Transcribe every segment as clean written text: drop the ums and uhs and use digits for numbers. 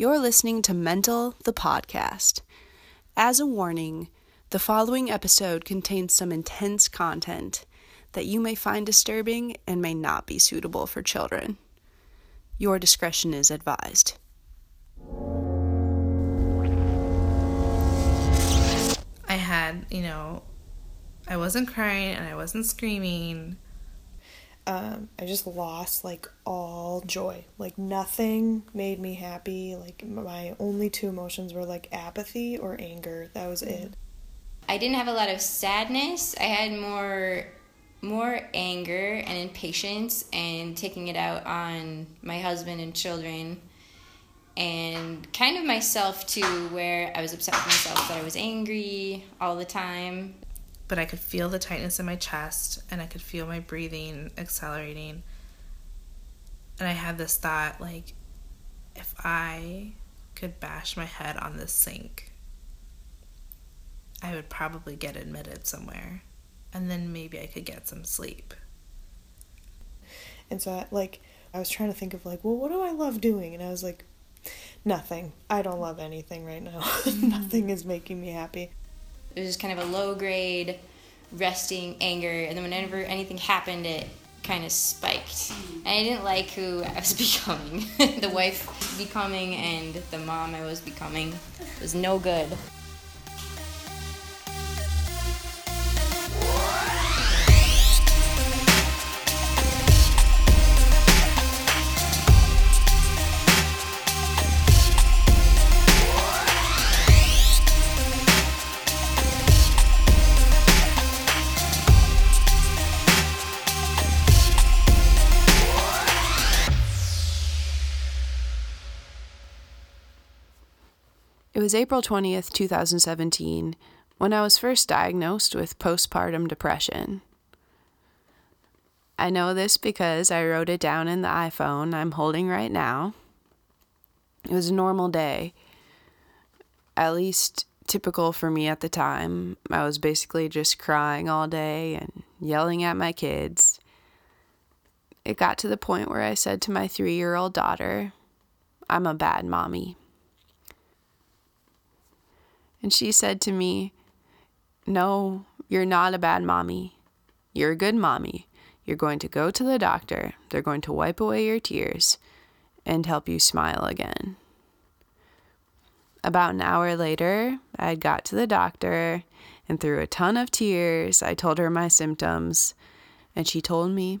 You're listening to Mental, the podcast. As a warning, the following episode contains some intense content that you may find disturbing and may not be suitable for children. Your discretion is advised. I had, I wasn't crying and I wasn't screaming. I just lost, all joy. Nothing made me happy. My only two emotions were, apathy or anger. That was it. I didn't have a lot of sadness. I had more anger and impatience and taking it out on my husband and children and kind of myself, too, where I was upset with myself that I was angry all the time. But I could feel the tightness in my chest, and I could feel my breathing accelerating. And I had this thought, if I could bash my head on the sink, I would probably get admitted somewhere. And then maybe I could get some sleep. And so, I was trying to think of, what do I love doing? And I was like, nothing. I don't love anything right now. Nothing is making me happy. It was just kind of a low-grade, resting anger. And then whenever anything happened, it kind of spiked. And I didn't like who I was becoming. The wife becoming and the mom I was becoming. It was no good. It was April 20th, 2017, when I was first diagnosed with postpartum depression. I know this because I wrote it down in the iPhone I'm holding right now. It was a normal day, at least typical for me at the time. I was basically just crying all day and yelling at my kids. It got to the point where I said to my 3-year-old daughter, "I'm a bad mommy." And she said to me, "No, you're not a bad mommy. You're a good mommy. You're going to go to the doctor. They're going to wipe away your tears and help you smile again." About an hour later, I got to the doctor, and through a ton of tears, I told her my symptoms, and she told me,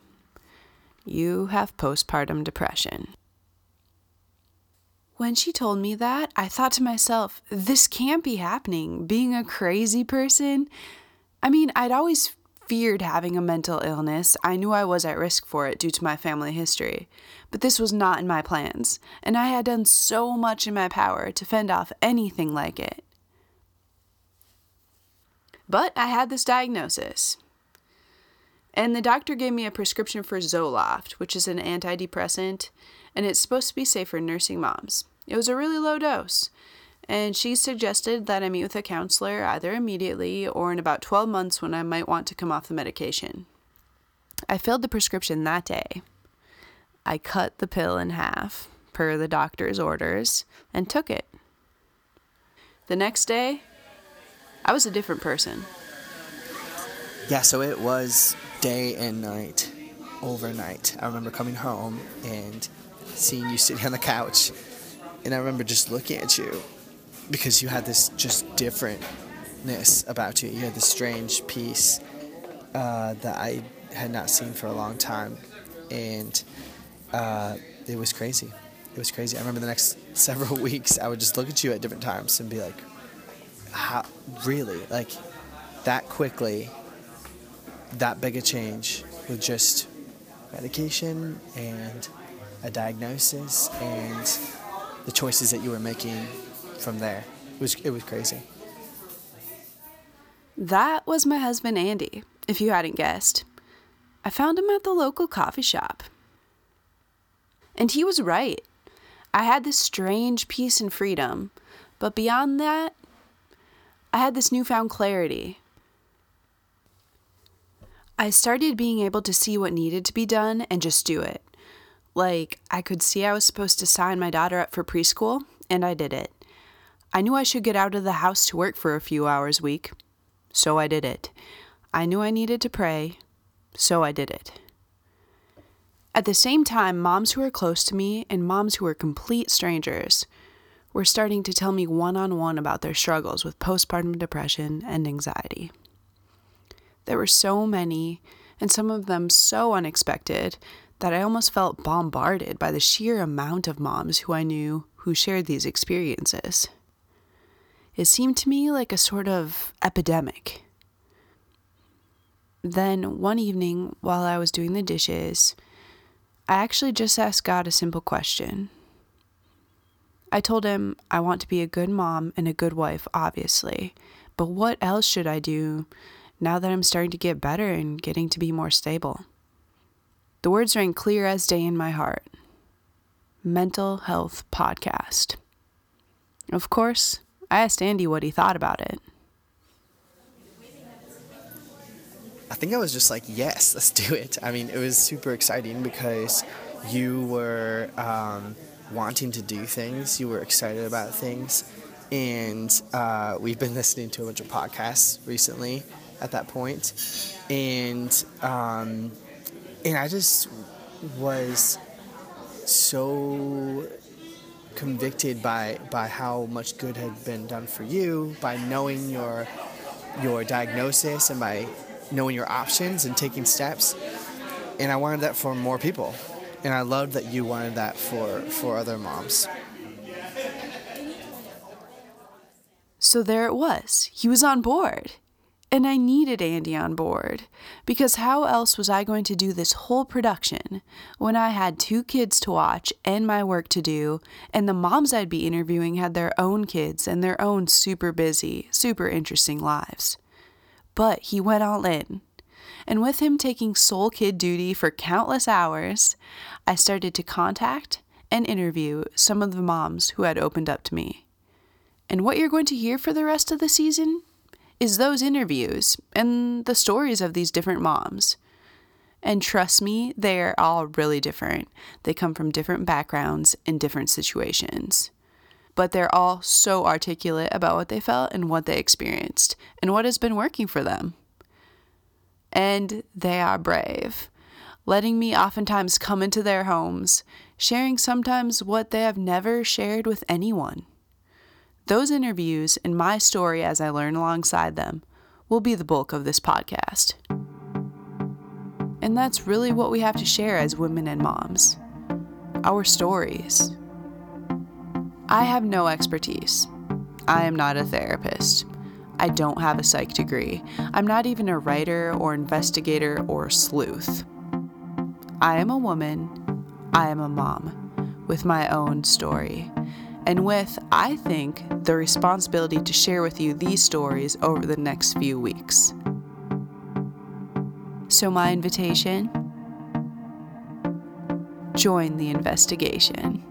"You have postpartum depression." When she told me that, I thought to myself, this can't be happening. Being a crazy person. I'd always feared having a mental illness. I knew I was at risk for it due to my family history. But this was not in my plans, and I had done so much in my power to fend off anything like it. But I had this diagnosis. And the doctor gave me a prescription for Zoloft, which is an antidepressant, and it's supposed to be safe for nursing moms. It was a really low dose, and she suggested that I meet with a counselor either immediately or in about 12 months when I might want to come off the medication. I filled the prescription that day. I cut the pill in half, per the doctor's orders, and took it. The next day, I was a different person. Yeah, so it was day and night, overnight. I remember coming home and seeing you sitting on the couch, and I remember just looking at you because you had this just differentness about you. You had this strange peace that I had not seen for a long time, and it was crazy. It was crazy. I remember the next several weeks, I would just look at you at different times and be like, "How? Really? That quickly? That big a change with just medication and a diagnosis and the choices that you were making from there." It was crazy. That was my husband, Andy, if you hadn't guessed. I found him at the local coffee shop. And he was right. I had this strange peace and freedom, but beyond that, I had this newfound clarity. I started being able to see what needed to be done and just do it. I could see I was supposed to sign my daughter up for preschool, and I did it. I knew I should get out of the house to work for a few hours a week, so I did it. I knew I needed to pray, so I did it. At the same time, moms who are close to me and moms who are complete strangers were starting to tell me one-on-one about their struggles with postpartum depression and anxiety. There were so many, and some of them so unexpected, that I almost felt bombarded by the sheer amount of moms who I knew who shared these experiences. It seemed to me like a sort of epidemic. Then one evening, while I was doing the dishes, I actually just asked God a simple question. I told him, I want to be a good mom and a good wife, obviously, but what else should I do now that I'm starting to get better and getting to be more stable? The words rang clear as day in my heart. Mental Health Podcast. Of course, I asked Andy what he thought about it. I think I was just like, yes, let's do it. I mean, it was super exciting because you were wanting to do things. You were excited about things. And we've been listening to a bunch of podcasts recently at that point. And I just was so convicted by how much good had been done for you, by knowing your diagnosis and by knowing your options and taking steps. And I wanted that for more people. And I loved that you wanted that for other moms. So there it was. He was on board. And I needed Andy on board, because how else was I going to do this whole production when I had 2 kids to watch and my work to do, and the moms I'd be interviewing had their own kids and their own super busy, super interesting lives. But he went all in, and with him taking sole kid duty for countless hours, I started to contact and interview some of the moms who had opened up to me. And what you're going to hear for the rest of the season is those interviews and the stories of these different moms. And trust me, they are all really different. They come from different backgrounds and different situations. But they're all so articulate about what they felt and what they experienced and what has been working for them. And they are brave, letting me oftentimes come into their homes, sharing sometimes what they have never shared with anyone. Those interviews and my story as I learn alongside them will be the bulk of this podcast. And that's really what we have to share as women and moms, our stories. I have no expertise. I am not a therapist. I don't have a psych degree. I'm not even a writer or investigator or sleuth. I am a woman. I am a mom with my own story. And with, I think, the responsibility to share with you these stories over the next few weeks. So my invitation? Join the investigation.